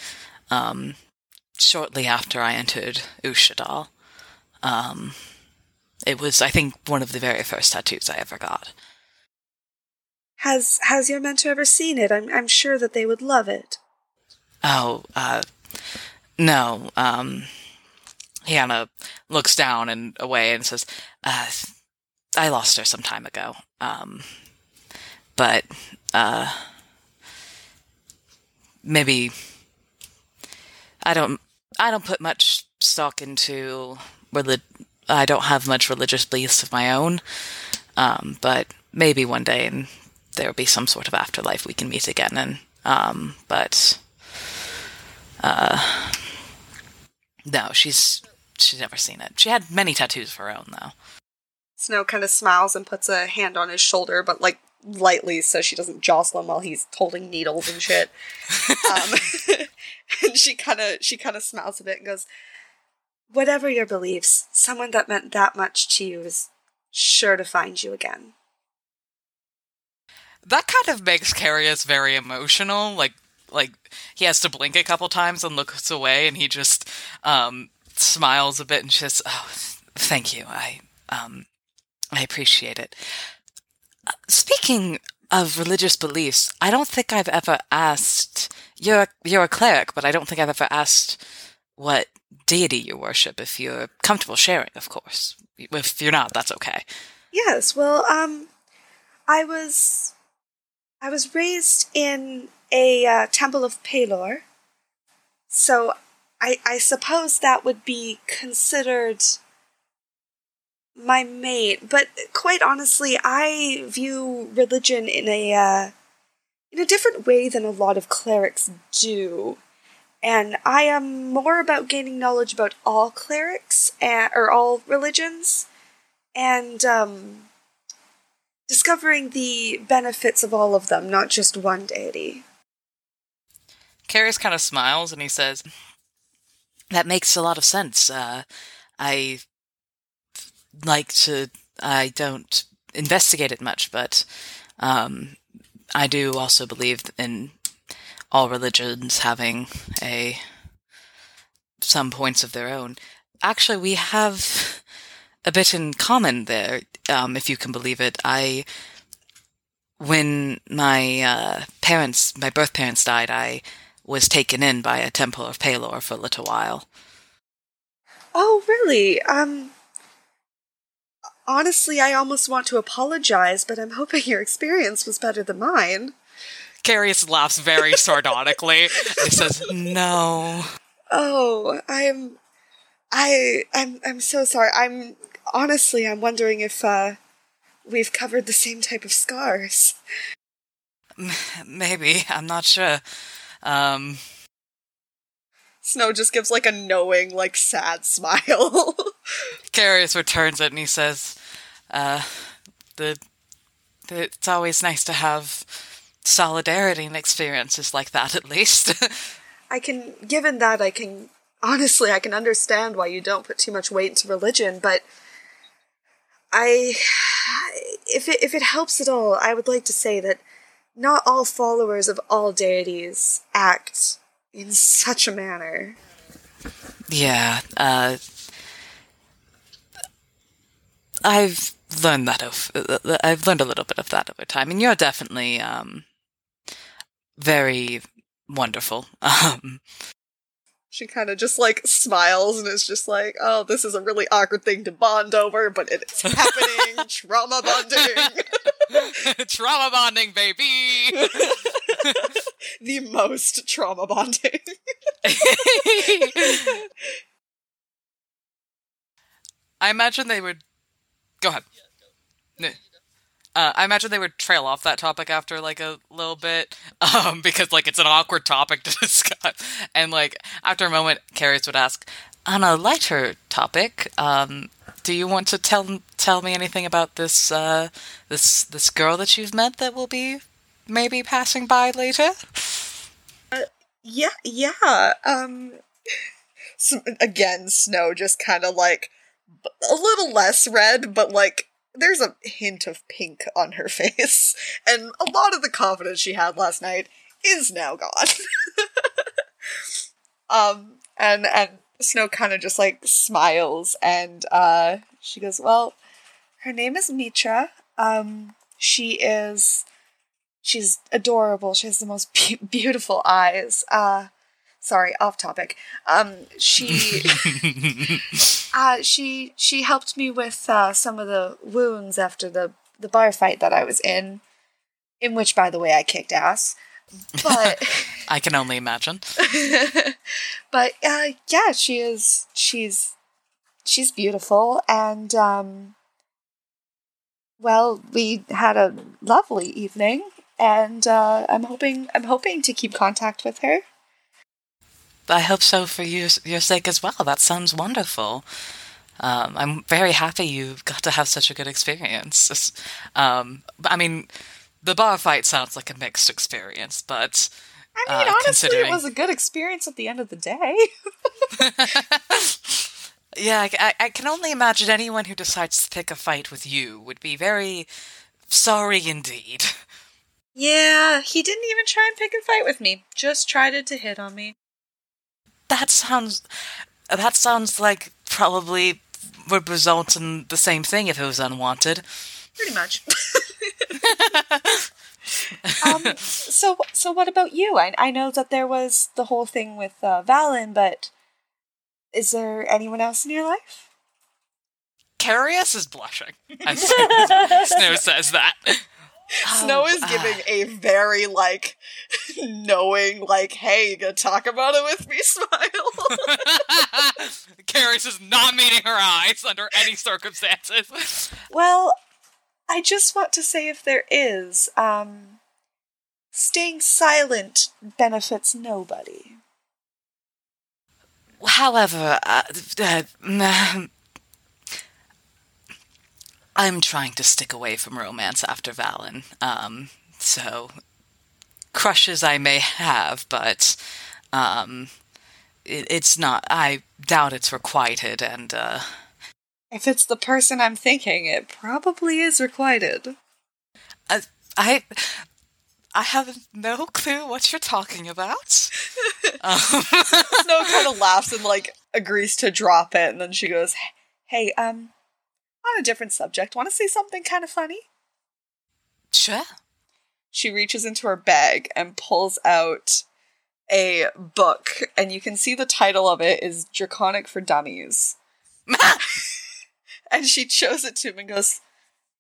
shortly after I entered Ushadal. It was, I think, one of the very first tattoos I ever got. Has your mentor ever seen it? I'm sure that they would love it. Oh, no. Hannah looks down and away and says, I lost her some time ago. But, maybe, I don't put much stock into I don't have much religious beliefs of my own, but maybe one day and there'll be some sort of afterlife we can meet again. And no, she's never seen it. She had many tattoos of her own, though. Snow kind of smiles and puts a hand on his shoulder, but like lightly, so she doesn't jostle him while he's holding needles and shit. And she kind of smiles a bit and goes, "Whatever your beliefs, someone that meant that much to you is sure to find you again." That kind of makes Carius very emotional. Like he has to blink a couple times and looks away, and he just smiles a bit and says, "Oh, thank you. I appreciate it." Speaking of religious beliefs, I don't think I've ever asked. You're a cleric, but I don't think I've ever asked what deity you worship. If you're comfortable sharing, of course. If you're not, that's okay. Yes. Well, I was raised in a temple of Pelor, so I suppose that would be considered my mate. But quite honestly, I view religion in a different way than a lot of clerics do. And I am more about gaining knowledge about all clerics, or all religions, and discovering the benefits of all of them, not just one deity. Carius kind of smiles and he says, "That makes a lot of sense. I don't investigate it much, but I do also believe in all religions having some points of their own. Actually, we have a bit in common there, if you can believe it. When my my birth parents died, I was taken in by a temple of Pelor for a little while." Oh, really? Honestly, I almost want to apologize, but I'm hoping your experience was better than mine. Carius laughs very sardonically and says, "No. Oh, I'm so sorry. I'm wondering if we've covered the same type of scars." Maybe. I'm not sure. Snow just gives like a knowing, like sad smile. Carius returns it and he says, "It's always nice to have solidarity and experiences like that, at least." Honestly, I can understand why you don't put too much weight into religion, but if it helps at all, I would like to say that not all followers of all deities act in such a manner. Yeah, I've learned a little bit of that over time, and you're definitely very wonderful. She kind of just, like, smiles and is just like, "Oh, this is a really awkward thing to bond over, but it's happening." Trauma bonding. Trauma bonding, baby! The most trauma bonding. I imagine they would... Go ahead. I imagine they would trail off that topic after, like, a little bit, because, like, it's an awkward topic to discuss. And, like, after a moment, Carius would ask, "On a lighter topic, do you want to tell me anything about this, this girl that you've met that will be maybe passing by later?" Yeah. So, again, Snow just kind of, like, a little less red, but, like, there's a hint of pink on her face, and a lot of the confidence she had last night is now gone. And Snow kind of just, like, smiles, and she goes, well, her name is Mitra. She's adorable. She has the most beautiful eyes. Sorry, off topic. She helped me with some of the wounds after the bar fight that I was in which, by the way, I kicked ass. But I can only imagine. But yeah, she's beautiful, and well, we had a lovely evening, and I'm hoping to keep contact with her. I hope so for your sake as well. That sounds wonderful. I'm very happy you got to have such a good experience. I mean, the bar fight sounds like a mixed experience, but I mean, honestly, it was a good experience at the end of the day. Yeah, I can only imagine anyone who decides to pick a fight with you would be very sorry indeed. Yeah, he didn't even try and pick a fight with me. Just tried to hit on me. That sounds like probably would result in the same thing if it was unwanted. Pretty much. So what about you? I know that there was the whole thing with Valen, but is there anyone else in your life? Carius is blushing. Snow says that. Snow is giving a very, like, knowing, like, hey, you gonna talk about it with me smile. Carius is not meeting her eyes under any circumstances. Well, I just want to say, if there is, staying silent benefits nobody. However, I'm trying to stick away from romance after Valen, so crushes I may have, but it's not. I doubt it's requited, and if it's the person I'm thinking, it probably is requited. I have no clue what you're talking about. Snow kind of laughs and, like, agrees to drop it, and then she goes, hey, on a different subject, want to see something kind of funny? Sure. She reaches into her bag and pulls out a book, and you can see the title of it is Draconic for Dummies. And she shows it to him and goes,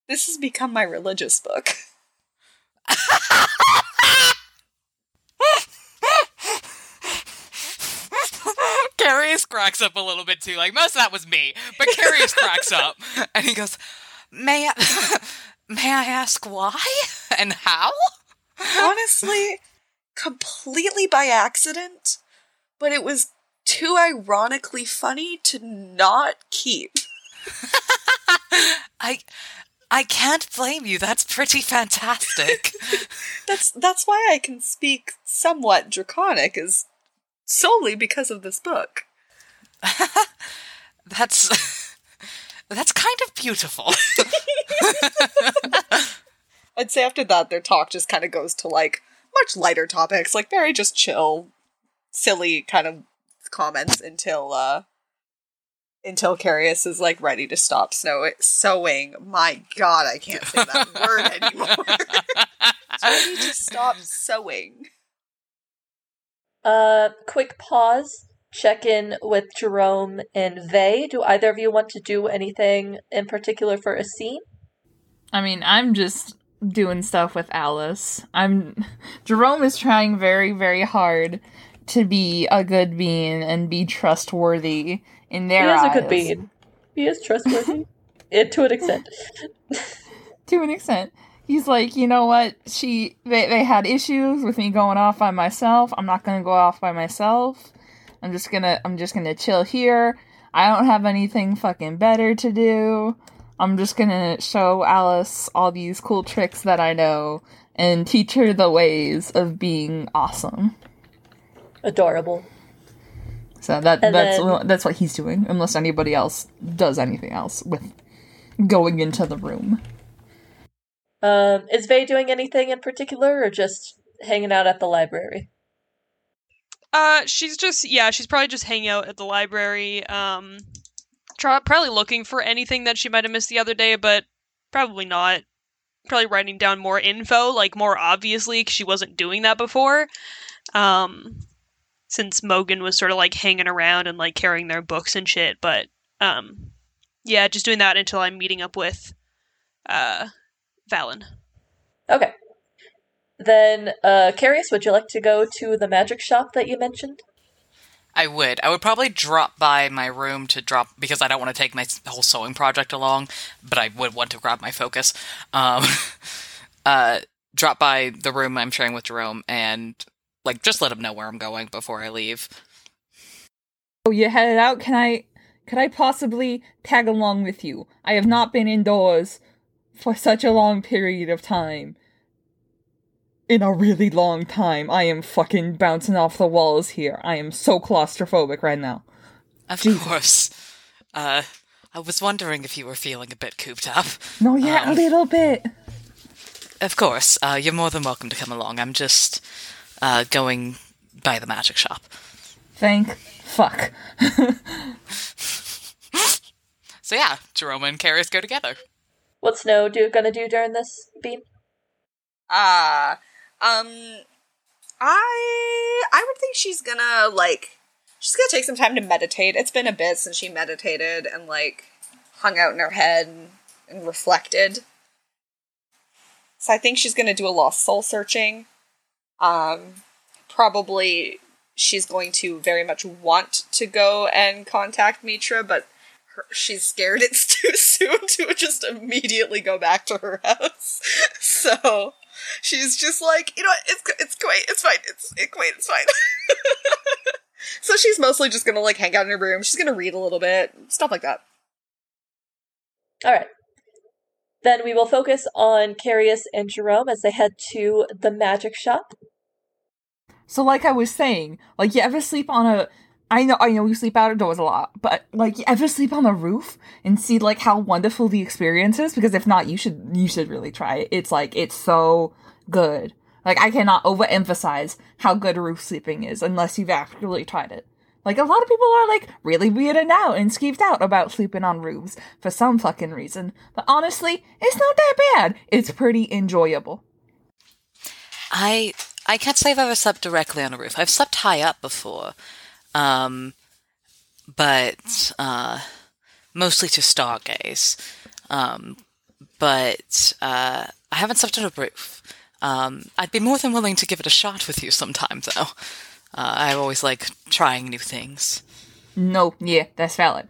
this has become my religious book. Carius cracks up a little bit too, like most of that was me, but Carius cracks up and he goes, may I ask why and how? Honestly, completely by accident, but it was too ironically funny to not keep. I can't blame you. That's pretty fantastic. That's why I can speak somewhat Draconic, is solely because of this book. That's kind of beautiful. I'd say after that, their talk just kind of goes to, like, much lighter topics, like very just chill, silly kind of comments until Carius is, like, ready to stop sewing. My god, I can't say that word anymore. Ready to stop sewing. Quick pause. Check in with Jerome and Vey. Do either of you want to do anything in particular for a scene? I mean, I'm just doing stuff with Alice. Jerome is trying very, very hard to be a good bean and be trustworthy in their eyes. He is a good bean. He is trustworthy. To an extent. To an extent. He's like, you know what? They had issues with me going off by myself. I'm not gonna go off by myself. I'm just gonna chill here. I don't have anything fucking better to do. I'm just gonna show Alice all these cool tricks that I know and teach her the ways of being awesome. Adorable. So that's what he's doing, unless anybody else does anything else with going into the room. Is Vey doing anything in particular, or just hanging out at the library? She's just, yeah, she's probably just hanging out at the library, probably looking for anything that she might have missed the other day, but probably not. Probably writing down more info, like, more obviously, because she wasn't doing that before, since Mogan was sort of, like, hanging around and, like, carrying their books and shit, but, yeah, just doing that until I'm meeting up with, Valen. Okay. Then, Carius, would you like to go to the magic shop that you mentioned? I would. I would probably drop by my room to drop, because I don't want to take my whole sewing project along, but I would want to grab my focus. Drop by the room I'm sharing with Jerome and, like, just let him know where I'm going before I leave. Oh, you headed out? Could I possibly tag along with you? I have not been indoors for such a long period of time. In a really long time. I am fucking bouncing off the walls here. I am so claustrophobic right now. Of Jesus. Course. I was wondering if you were feeling a bit cooped up. No, yeah, a little bit. Of course. You're more than welcome to come along. I'm just going by the magic shop. Thank fuck. So yeah, Jerome and Carius go together. What's Snow gonna do during this, Bean? I would think she's gonna take some time to meditate. It's been a bit since she meditated and, like, hung out in her head and reflected. So I think she's gonna do a lost soul searching. Probably she's going to very much want to go and contact Mitra, but she's scared it's too soon to just immediately go back to her house. So... she's just like, you know, it's fine. So she's mostly just gonna, like, hang out in her room. She's gonna read a little bit, stuff like that. All right. Then we will focus on Carius and Jerome as they head to the magic shop. So, like I was saying, like, you ever sleep on a... I know you sleep outdoors a lot, but, like, you ever sleep on a roof and see, like, how wonderful the experience is? Because if not, you should really try it. It's, like, it's so good. Like, I cannot overemphasize how good roof sleeping is unless you've actually tried it. Like, a lot of people are, like, really weirded out and skeeved out about sleeping on roofs for some fucking reason. But honestly, it's not that bad. It's pretty enjoyable. I can't say I've ever slept directly on a roof. I've slept high up before. But, mostly to stargaze. But I haven't slept on a roof. I'd be more than willing to give it a shot with you sometime, though. I always like trying new things. No, yeah, that's valid.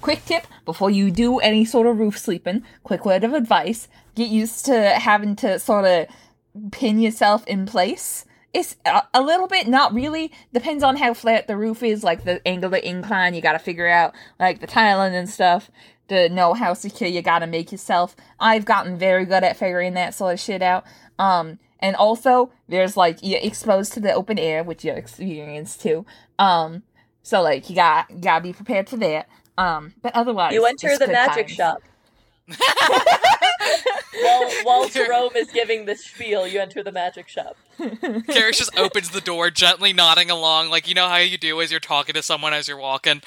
Quick tip, before you do any sort of roof sleeping, quick word of advice, get used to having to sort of pin yourself in place. It's a little bit, not really, depends on how flat the roof is, like the angle of incline, you gotta figure out, like, the tiling and stuff, to know how secure you gotta make yourself. I've gotten very good at figuring that sort of shit out. And also, there's, like, you're exposed to the open air, which you're experienced to. So, like, you gotta be prepared for that. But otherwise, you enter the magic shop. While Jerome is giving this spiel, you enter the magic shop. Carius just opens the door, gently nodding along, like, you know how you do as you're talking to someone as you're walking.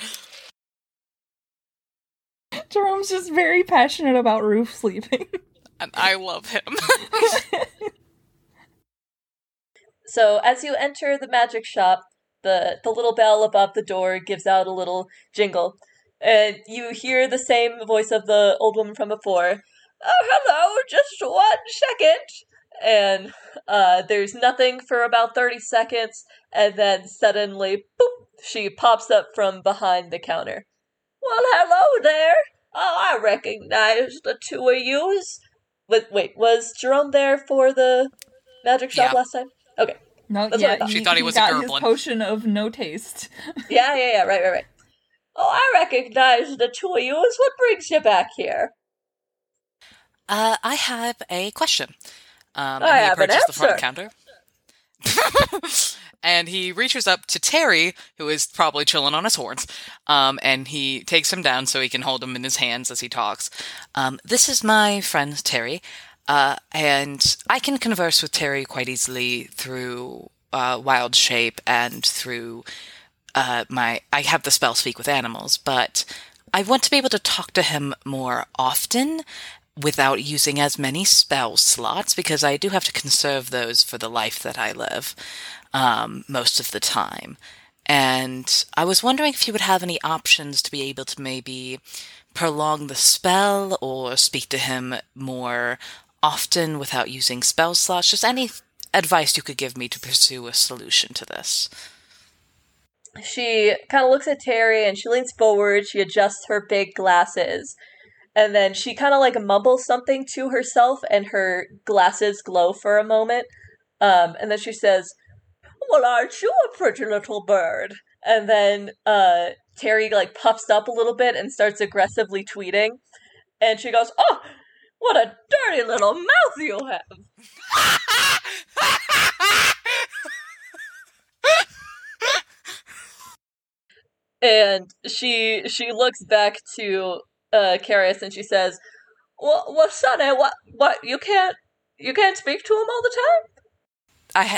Jerome's just very passionate about roof sleeping. And I love him. So, as you enter the magic shop, the little bell above the door gives out a little jingle. And you hear the same voice of the old woman from before. Oh, hello, just 1 second. And there's nothing for about 30 seconds, and then suddenly, boop, she pops up from behind the counter. Well, hello there. Oh, I recognize the two of yous. Wait, was Jerome there for the magic shop last time? Okay. No, that's what I thought. She thought he was a gerblin. He got his potion of no taste. Yeah, right. Oh, I recognize the two of yous. What brings you back here? I have a question. I have an answer. He approaches the front counter. And he reaches up to Terry, who is probably chilling on his horns, and he takes him down so he can hold him in his hands as he talks. This is my friend Terry, and I can converse with Terry quite easily through wild shape and through I have the spell Speak with Animals, but I want to be able to talk to him more often without using as many spell slots, because I do have to conserve those for the life that I live most of the time. And I was wondering if you would have any options to be able to maybe prolong the spell or speak to him more often without using spell slots. Just any advice you could give me to pursue a solution to this. She kind of looks at Terry and she leans forward. She adjusts her big glasses. And then she kind of like mumbles something to herself and her glasses glow for a moment. And then she says, "Well, aren't you a pretty little bird?" And then Terry like puffs up a little bit and starts aggressively tweeting. And she goes, "Oh, what a dirty little mouth you have." And she looks back to Carius and she says, "Well, Sonny, what? You can't speak to him all the time."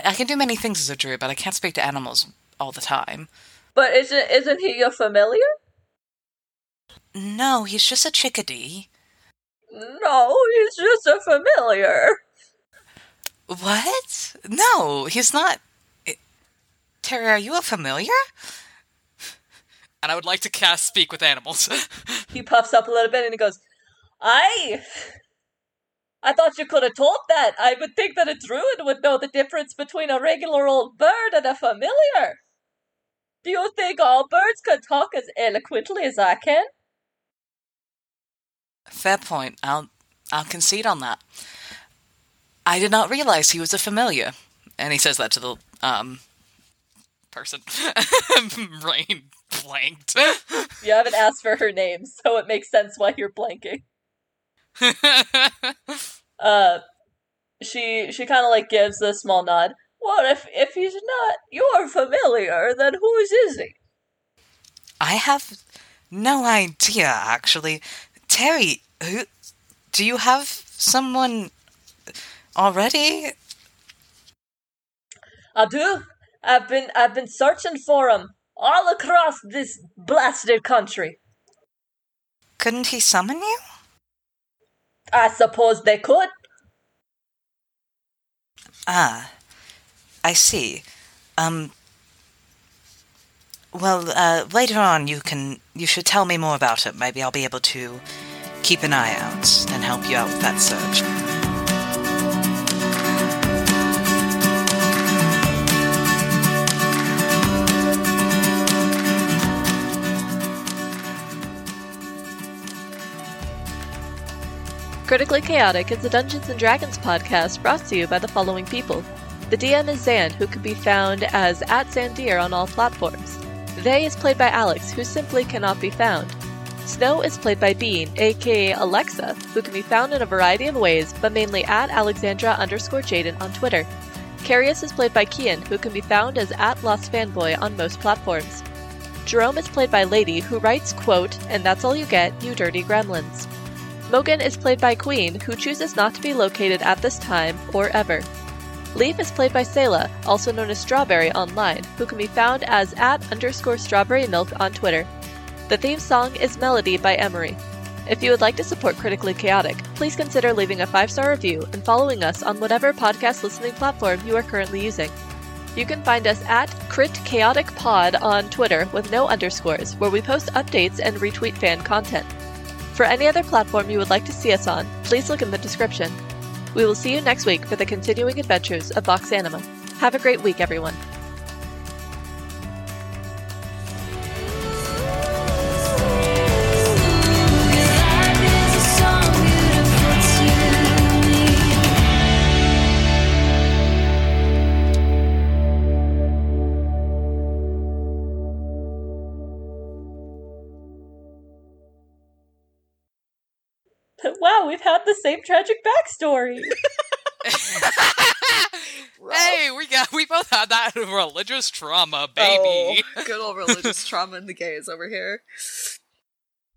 I can do many things as a druid, but I can't speak to animals all the time. But isn't he your familiar? No, he's just a chickadee. No, he's just a familiar. What? No, he's not. Terry, are you a familiar? And I would like to cast Speak with Animals. He puffs up a little bit and he goes, I thought you could have told that. I would think that a druid would know the difference between a regular old bird and a familiar. Do you think all birds could talk as eloquently as I can? Fair point. I'll concede on that. I did not realize he was a familiar. And he says that to the person. Rain blanked. You haven't asked for her name, so it makes sense why you're blanking. She kind of like gives a small nod. Well, if he's not your familiar, then whose is he? I have no idea, actually. Terry, do you have someone already? I do. I've been searching for him all across this blasted country. Couldn't he summon you? I suppose they could. Ah, I see. Well, later on you should tell me more about it. Maybe I'll be able to keep an eye out and help you out with that search. Critically Chaotic is a Dungeons & Dragons podcast brought to you by the following people. The DM is Xan, who can be found as @Xandir on all platforms. They is played by Alex, who simply cannot be found. Snow is played by Bean, aka Alexa, who can be found in a variety of ways, but mainly @Alexandra_Jaden on Twitter. Carius is played by Kian, who can be found as @LostFanboy on most platforms. Jerome is played by Lady, who writes, quote, "And that's all you get, you dirty gremlins." Mogan is played by Queen, who chooses not to be located at this time or ever. Leaf is played by Sayla, also known as Strawberry online, who can be found as @_Strawberry Milk on Twitter. The theme song is Melody by Emery. If you would like to support Critically Chaotic, please consider leaving a 5-star review and following us on whatever podcast listening platform you are currently using. You can find us at @CritChaoticPod on Twitter with no underscores, where we post updates and retweet fan content. For any other platform you would like to see us on, please look in the description. We will see you next week for the continuing adventures of Vox Anima. Have a great week, everyone. Wow, we've had the same tragic backstory. Hey, we both had that religious trauma, baby. Oh, good old religious trauma in the gays over here.